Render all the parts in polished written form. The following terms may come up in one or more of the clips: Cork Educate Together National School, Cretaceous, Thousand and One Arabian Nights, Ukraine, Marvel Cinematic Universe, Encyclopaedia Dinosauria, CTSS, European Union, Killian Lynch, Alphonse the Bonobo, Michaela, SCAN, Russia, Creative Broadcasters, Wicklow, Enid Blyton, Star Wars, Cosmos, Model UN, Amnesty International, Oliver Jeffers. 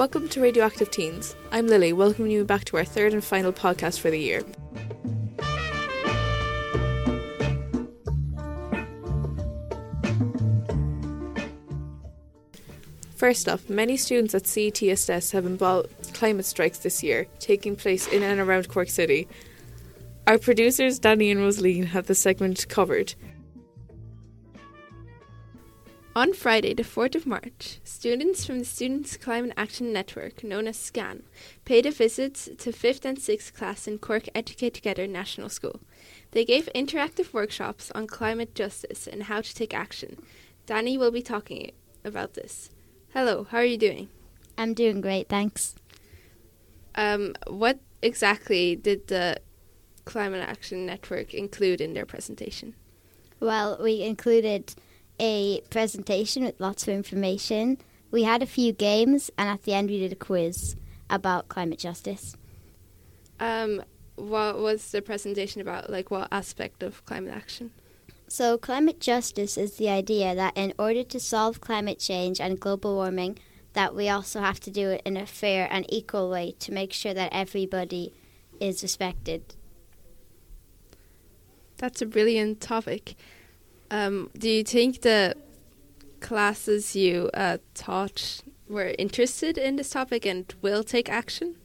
Welcome to Radioactive Teens. I'm Lily, welcoming you back to our third and final podcast for the year. First up, many students at CTSS have involved climate strikes this year, taking place in and around Cork City. Our producers, Danny and Rosaline, have the segment covered. On Friday, the 4th of March, students from the Students' Climate Action Network, known as SCAN, paid a visit to 5th and 6th class in Cork Educate Together National School. They gave interactive workshops on climate justice and how to take action. Danny will be talking about this. Hello, how are you doing? I'm doing great, thanks. What exactly did the Climate Action Network include in their presentation? Well, we included a presentation with lots of information. We had a few games, and at the end we did a quiz about climate justice. What was the presentation about? Like, what aspect of climate action? So climate justice is the idea that in order to solve climate change and global warming, that we also have to do it in a fair and equal way to make sure that everybody is respected. That's a brilliant topic. Do you think the classes you taught were interested in this topic and will take action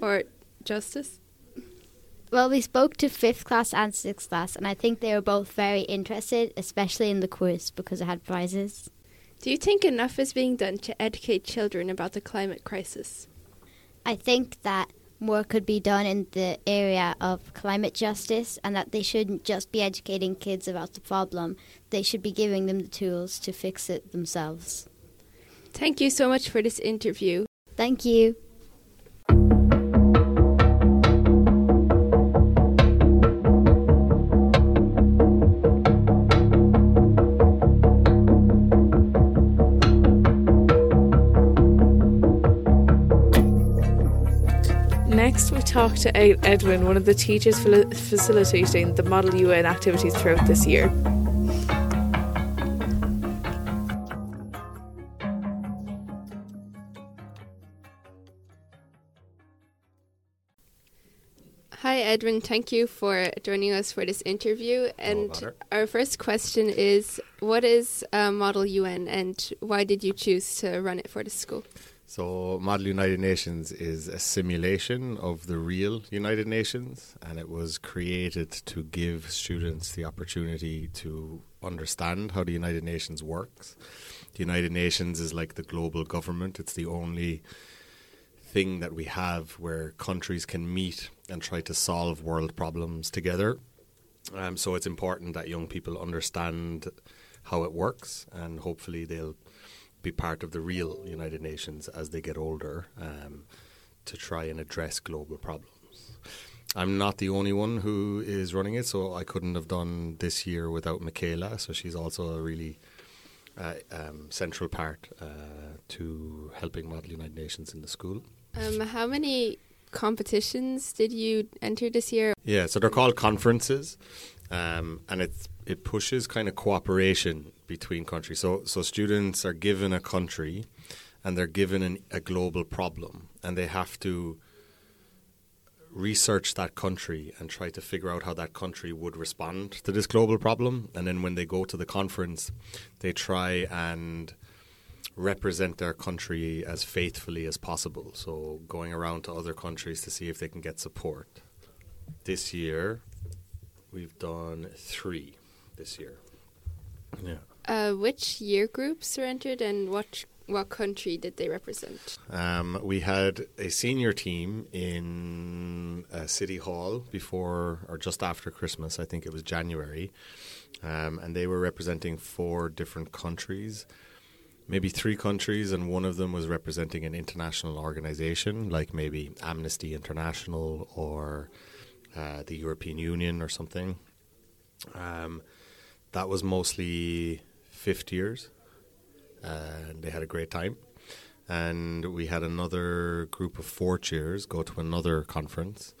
or justice? Well, we spoke to 5th class and 6th class, and I think they were both very interested, especially in the quiz, because it had prizes. Do you think enough is being done to educate children about the climate crisis? I think that more could be done in the area of climate justice, and that they shouldn't just be educating kids about the problem. They should be giving them the tools to fix it themselves. Thank you so much for this interview. Thank you. Next, we talked to Edwin, one of the teachers facilitating the Model UN activities throughout this year. Hi Edwin, thank you for joining us for this interview. And our first question is, what is Model UN and why did you choose to run it for the school? So Model United Nations is a simulation of the real United Nations, and it was created to give students the opportunity to understand how the United Nations works. The United Nations is like the global government. It's the only thing that we have where countries can meet and try to solve world problems together. So it's important that young people understand how it works, and hopefully they'll be part of the real United Nations as they get older to try and address global problems. I'm not the only one who is running it, so I couldn't have done this year without Michaela. So she's also a really central part to helping Model United Nations in the school. How many competitions did you enter this year? Yeah, so they're called conferences, and it pushes kind of cooperation between countries. So students are given a country and they're given a global problem, and they have to research that country and try to figure out how that country would respond to this global problem. And then when they go to the conference, they try and represent their country as faithfully as possible. So going around to other countries to see if they can get support. This year, we've done 3 this year. Yeah. Which year groups were entered, and what country did they represent? We had a senior team in City Hall before or just after Christmas. I think it was January, and they were representing 4 different countries. Maybe 3 countries, and one of them was representing an international organization, like maybe Amnesty International or the European Union or something. That was mostly 5th years, and they had a great time. And we had another group of 4th years go to another conference,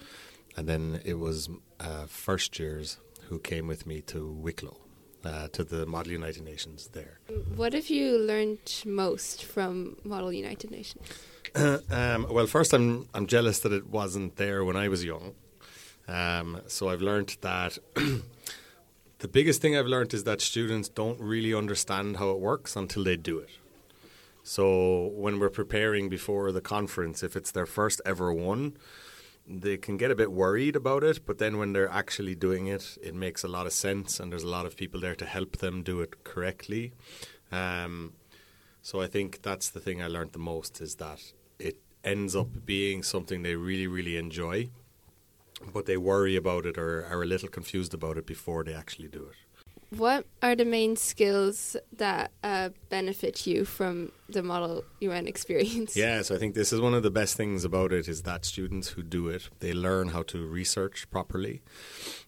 and then it was 1st years who came with me to Wicklow, to the Model United Nations there. What have you learned most from Model United Nations? Well, first, I'm jealous that it wasn't there when I was young. So I've learned that the biggest thing I've learned is that students don't really understand how it works until they do it. So when we're preparing before the conference, if it's their first ever one, they can get a bit worried about it. But then when they're actually doing it, it makes a lot of sense. And there's a lot of people there to help them do it correctly. So I think that's the thing I learned the most, is that it ends up being something they really, really enjoy. But they worry about it or are a little confused about it before they actually do it. What are the main skills that benefit you from the Model UN experience? Yeah, so I think this is one of the best things about it, is that students who do it, they learn how to research properly.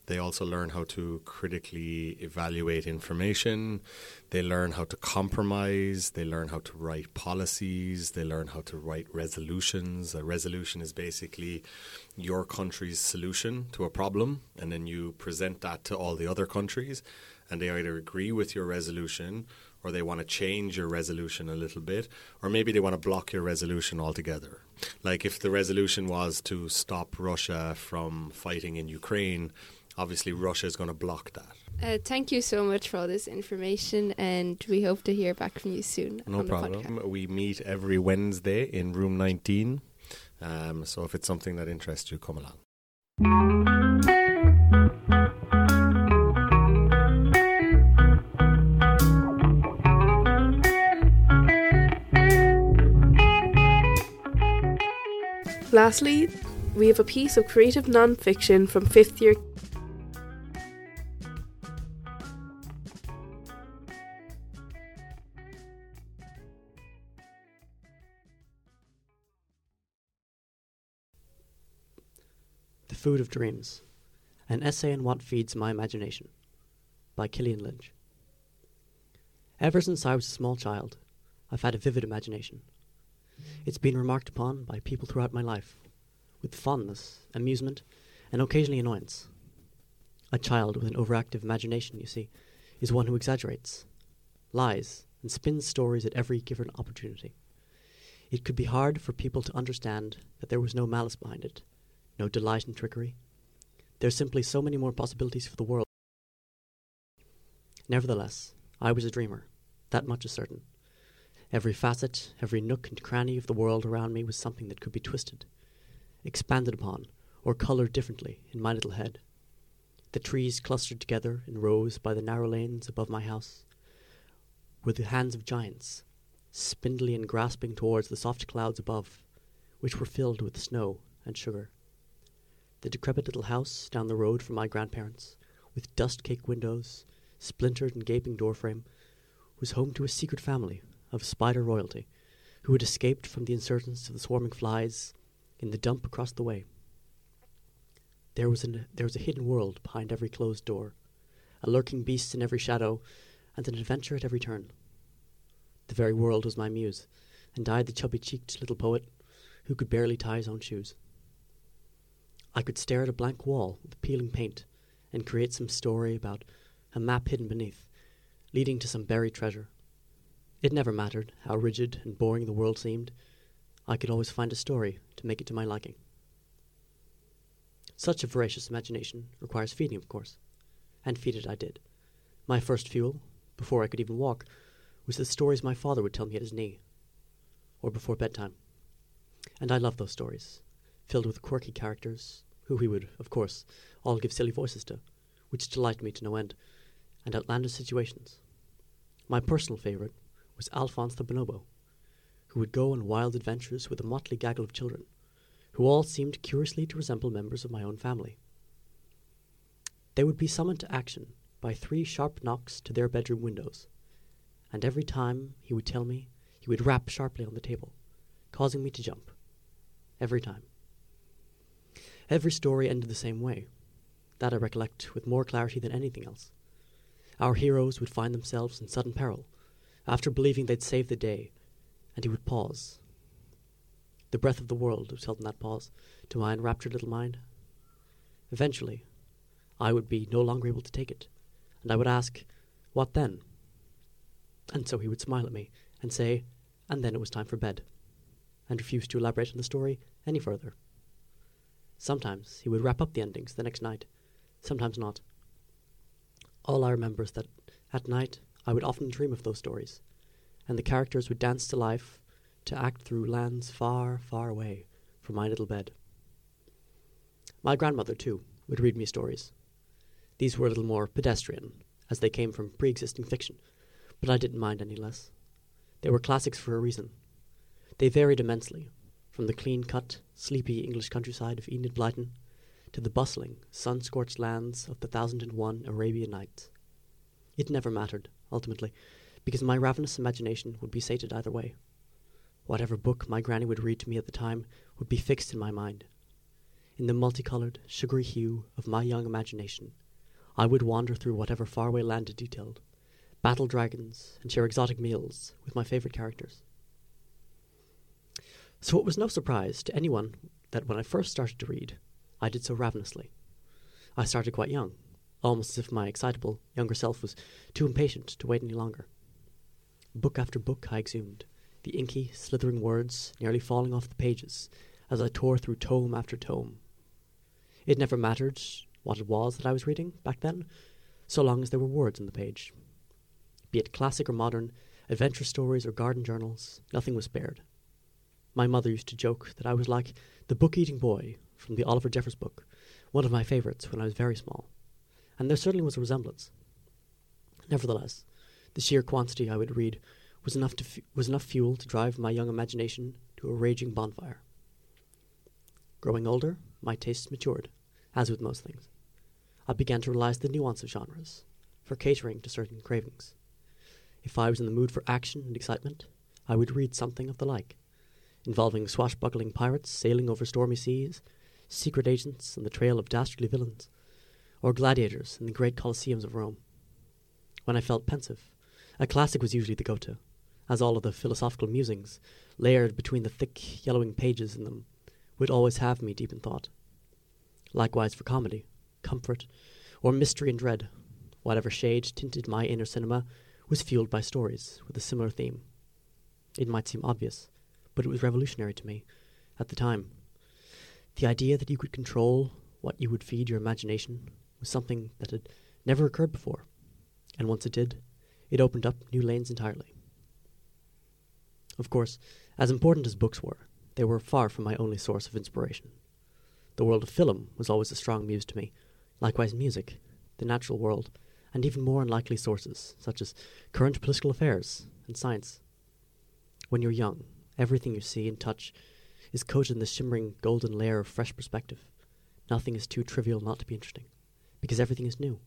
They also learn how to critically evaluate information. They learn how to compromise. They learn how to write policies. They learn how to write resolutions. A resolution is basically your country's solution to a problem, and then you present that to all the other countries. And they either agree with your resolution, or they want to change your resolution a little bit, or maybe they want to block your resolution altogether. Like if the resolution was to stop Russia from fighting in Ukraine, obviously Russia is going to block that. Thank you so much for all this information, and we hope to hear back from you soon. No problem. We meet every Wednesday in room 19. So if it's something that interests you, come along. Lastly, we have a piece of creative non-fiction from 5th year. The Food of Dreams, an essay on what feeds my imagination, by Killian Lynch. Ever since I was a small child, I've had a vivid imagination. It's been remarked upon by people throughout my life, with fondness, amusement, and occasionally annoyance. A child with an overactive imagination, you see, is one who exaggerates, lies, and spins stories at every given opportunity. It could be hard for people to understand that there was no malice behind it, no delight in trickery. There are simply so many more possibilities for the world. Nevertheless, I was a dreamer, that much is certain. Every facet, every nook and cranny of the world around me was something that could be twisted, expanded upon, or coloured differently in my little head. The trees clustered together in rows by the narrow lanes above my house were the hands of giants, spindly and grasping towards the soft clouds above, which were filled with snow and sugar. The decrepit little house down the road from my grandparents, with dust-caked windows, splintered and gaping doorframe, was home to a secret family of spider royalty, who had escaped from the insurgence of the swarming flies in the dump across the way. There was a hidden world behind every closed door, a lurking beast in every shadow, and an adventure at every turn. The very world was my muse, and I, the chubby-cheeked little poet who could barely tie his own shoes. I could stare at a blank wall with peeling paint and create some story about a map hidden beneath, leading to some buried treasure. It never mattered how rigid and boring the world seemed. I could always find a story to make it to my liking. Such a voracious imagination requires feeding, of course, and feed it I did. My first fuel, before I could even walk, was the stories my father would tell me at his knee, or before bedtime. And I loved those stories, filled with quirky characters, who we would, of course, all give silly voices to, which delighted me to no end, and outlandish situations. My personal favourite was Alphonse the Bonobo, who would go on wild adventures with a motley gaggle of children, who all seemed curiously to resemble members of my own family. They would be summoned to action by 3 sharp knocks to their bedroom windows, and every time he would tell me, he would rap sharply on the table, causing me to jump. Every time. Every story ended the same way. That I recollect with more clarity than anything else. Our heroes would find themselves in sudden peril, after believing they'd saved the day, and he would pause. The breath of the world was held in that pause, to my enraptured little mind. Eventually, I would be no longer able to take it, and I would ask, What then? And so he would smile at me and say, and then it was time for bed, and refuse to elaborate on the story any further. Sometimes he would wrap up the endings the next night, sometimes not. All I remember is that at night I would often dream of those stories, and the characters would dance to life to act through lands far, far away from my little bed. My grandmother, too, would read me stories. These were a little more pedestrian, as they came from pre-existing fiction, but I didn't mind any less. They were classics for a reason. They varied immensely, from the clean-cut, sleepy English countryside of Enid Blyton to the bustling, sun-scorched lands of the 1001 Arabian Nights. It never mattered, ultimately, because my ravenous imagination would be sated either way. Whatever book my granny would read to me at the time would be fixed in my mind. In the multicoloured, sugary hue of my young imagination, I would wander through whatever faraway land it detailed, battle dragons, and share exotic meals with my favourite characters. So it was no surprise to anyone that when I first started to read, I did so ravenously. I started quite young, almost as if my excitable, younger self was too impatient to wait any longer. Book after book I exhumed, the inky, slithering words nearly falling off the pages as I tore through tome after tome. It never mattered what it was that I was reading back then, so long as there were words on the page. Be it classic or modern, adventure stories or garden journals, nothing was spared. My mother used to joke that I was like the book-eating boy from the Oliver Jeffers book, one of my favourites when I was very small, and there certainly was a resemblance. Nevertheless, the sheer quantity I would read was enough fuel to drive my young imagination to a raging bonfire. Growing older, my tastes matured, as with most things. I began to realise the nuance of genres, for catering to certain cravings. If I was in the mood for action and excitement, I would read something of the like, involving swashbuckling pirates sailing over stormy seas, secret agents on the trail of dastardly villains, or gladiators in the great colosseums of Rome. When I felt pensive, a classic was usually the go-to, as all of the philosophical musings, layered between the thick, yellowing pages in them, would always have me deep in thought. Likewise for comedy, comfort, or mystery and dread, whatever shade tinted my inner cinema was fueled by stories with a similar theme. It might seem obvious, but it was revolutionary to me at the time. The idea that you could control what you would feed your imagination was something that had never occurred before, and once it did, it opened up new lanes entirely. Of course, as important as books were, they were far from my only source of inspiration. The world of film was always a strong muse to me, likewise music, the natural world, and even more unlikely sources, such as current political affairs and science. When you're young, everything you see and touch is coated in the shimmering golden layer of fresh perspective. Nothing is too trivial not to be interesting, because everything is new.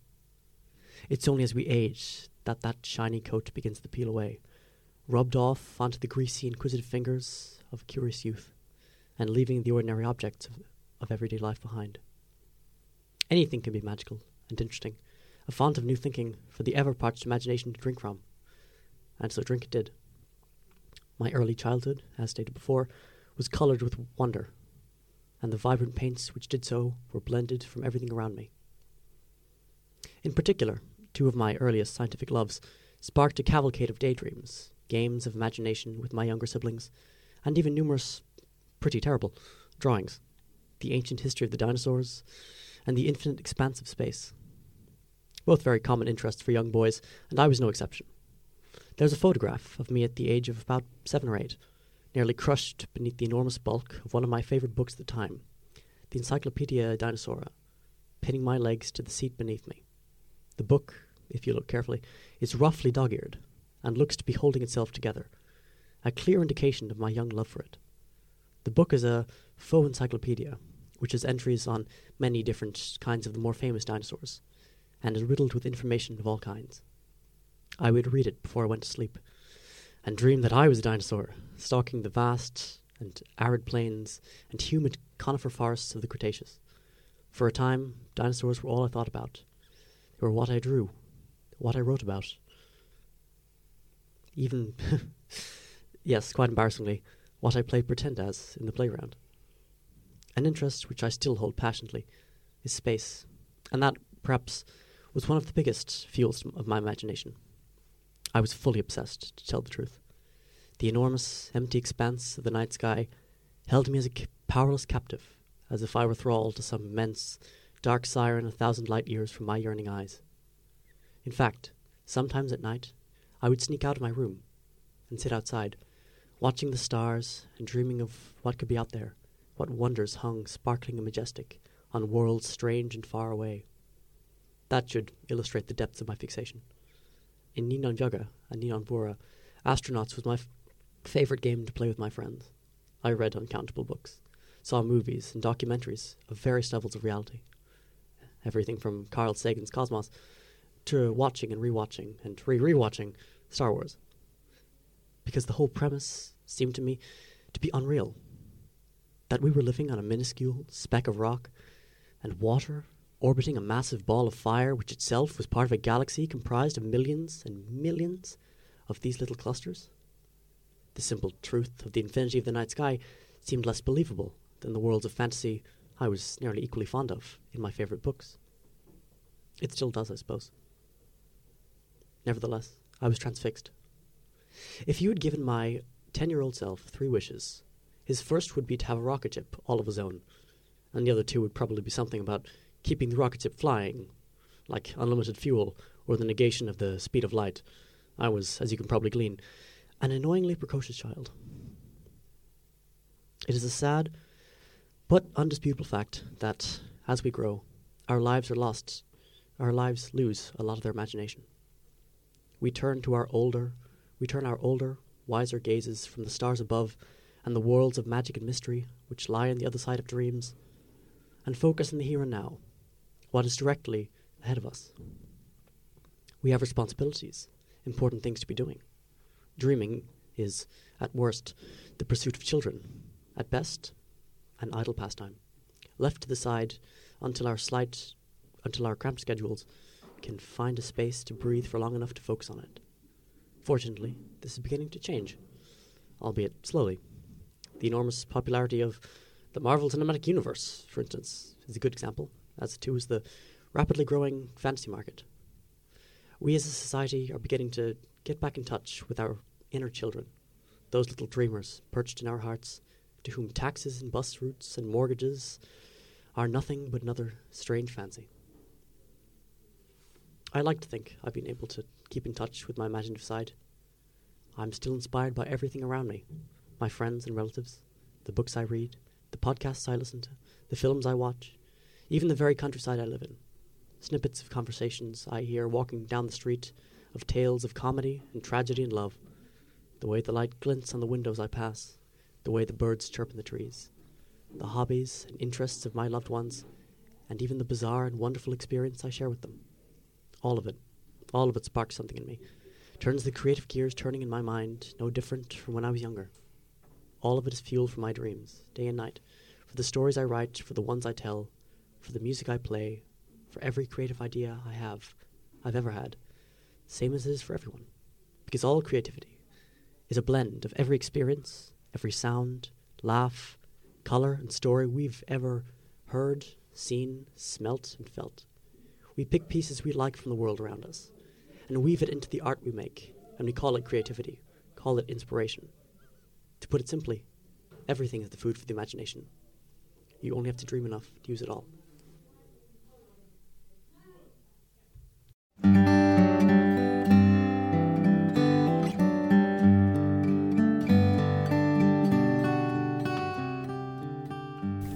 It's only as we age that that shiny coat begins to peel away, rubbed off onto the greasy, inquisitive fingers of curious youth, and leaving the ordinary objects of everyday life behind. Anything can be magical and interesting, a font of new thinking for the ever-parched imagination to drink from. And so drink it did. My early childhood, as stated before, was coloured with wonder, and the vibrant paints which did so were blended from everything around me. In particular, two of my earliest scientific loves sparked a cavalcade of daydreams, games of imagination with my younger siblings, and even numerous, pretty terrible, drawings. The ancient history of the dinosaurs, and the infinite expanse of space. Both very common interests for young boys, and I was no exception. There's a photograph of me at the age of about 7 or 8, nearly crushed beneath the enormous bulk of one of my favourite books at the time, the Encyclopaedia Dinosauria, pinning my legs to the seat beneath me. The book, if you look carefully, is roughly dog-eared, and looks to be holding itself together, a clear indication of my young love for it. The book is a faux encyclopedia, which has entries on many different kinds of the more famous dinosaurs, and is riddled with information of all kinds. I would read it before I went to sleep, and dream that I was a dinosaur, stalking the vast and arid plains and humid conifer forests of the Cretaceous. For a time, dinosaurs were all I thought about. They were what I drew, what I wrote about. Even, yes, quite embarrassingly, what I played pretend as in the playground. An interest which I still hold passionately is space, and that, perhaps, was one of the biggest fuels of my imagination. I was fully obsessed, to tell the truth. The enormous, empty expanse of the night sky held me as a powerless captive, as if I were thrall to some immense, dark siren 1,000 light years from my yearning eyes. In fact, sometimes at night, I would sneak out of my room and sit outside, watching the stars and dreaming of what could be out there, what wonders hung sparkling and majestic on worlds strange and far away. That should illustrate the depths of my fixation. In Ninon Yoga and Ninon Bora, Astronauts was my favorite game to play with my friends. I read uncountable books, saw movies and documentaries of various levels of reality. Everything from Carl Sagan's Cosmos to watching and rewatching and re-rewatching Star Wars. Because the whole premise seemed to me to be unreal. That we were living on a minuscule speck of rock and water orbiting a massive ball of fire which itself was part of a galaxy comprised of millions and millions of these little clusters. The simple truth of the infinity of the night sky seemed less believable than the worlds of fantasy I was nearly equally fond of in my favorite books. It still does, I suppose. Nevertheless, I was transfixed. If you had given my 10-year-old self 3 wishes, his first would be to have a rocket ship all of his own, and the other 2 would probably be something about keeping the rocket ship flying, like unlimited fuel or the negation of the speed of light. I was, as you can probably glean, an annoyingly precocious child. It is a sad but undisputable fact that, as we grow, our lives lose a lot of their imagination. We turn our older, wiser gazes from the stars above and the worlds of magic and mystery which lie on the other side of dreams, and focus on the here and now, what is directly ahead of us. We have responsibilities, important things to be doing. Dreaming is, at worst, the pursuit of children, at best, an idle pastime, left to the side until our cramped schedules can find a space to breathe for long enough to focus on it. Fortunately, this is beginning to change, albeit slowly. The enormous popularity of the Marvel Cinematic Universe, for instance, is a good example, as too is the rapidly growing fantasy market. We as a society are beginning to get back in touch with our inner children, those little dreamers perched in our hearts, to whom taxes and bus routes and mortgages are nothing but another strange fancy. I like to think I've been able to keep in touch with my imaginative side. I'm still inspired by everything around me, my friends and relatives, the books I read, the podcasts I listen to, the films I watch, even the very countryside I live in. Snippets of conversations I hear walking down the street, of tales of comedy and tragedy and love, the way the light glints on the windows I pass, the way the birds chirp in the trees, the hobbies and interests of my loved ones, and even the bizarre and wonderful experience I share with them. All of it sparks something in me, turns the creative gears turning in my mind, no different from when I was younger. All of it is fuel for my dreams, day and night, for the stories I write, for the ones I tell, for the music I play, for every creative idea I've ever had, same as it is for everyone. Because all creativity is a blend of every experience, every sound, laugh, color, and story we've ever heard, seen, smelt, and felt. We pick pieces we like from the world around us and weave it into the art we make, and we call it creativity, call it inspiration. To put it simply, everything is the food for the imagination. You only have to dream enough to use it all.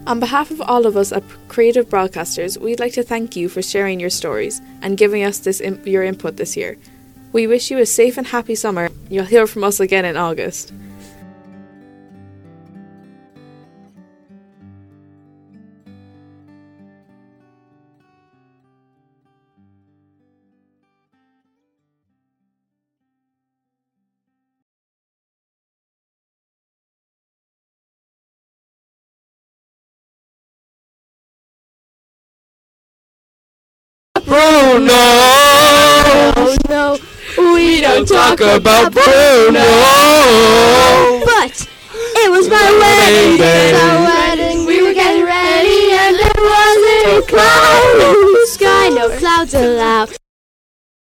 On behalf of all of us at Creative Broadcasters, we'd like to thank you for sharing your stories and giving us your input this year. We wish you a safe and happy summer. You'll hear from us again in August. Bruno, we don't talk about Bruno. But it was my wedding day. It was our wedding. We were getting ready, and there wasn't a cloud in the sky. no clouds allowed.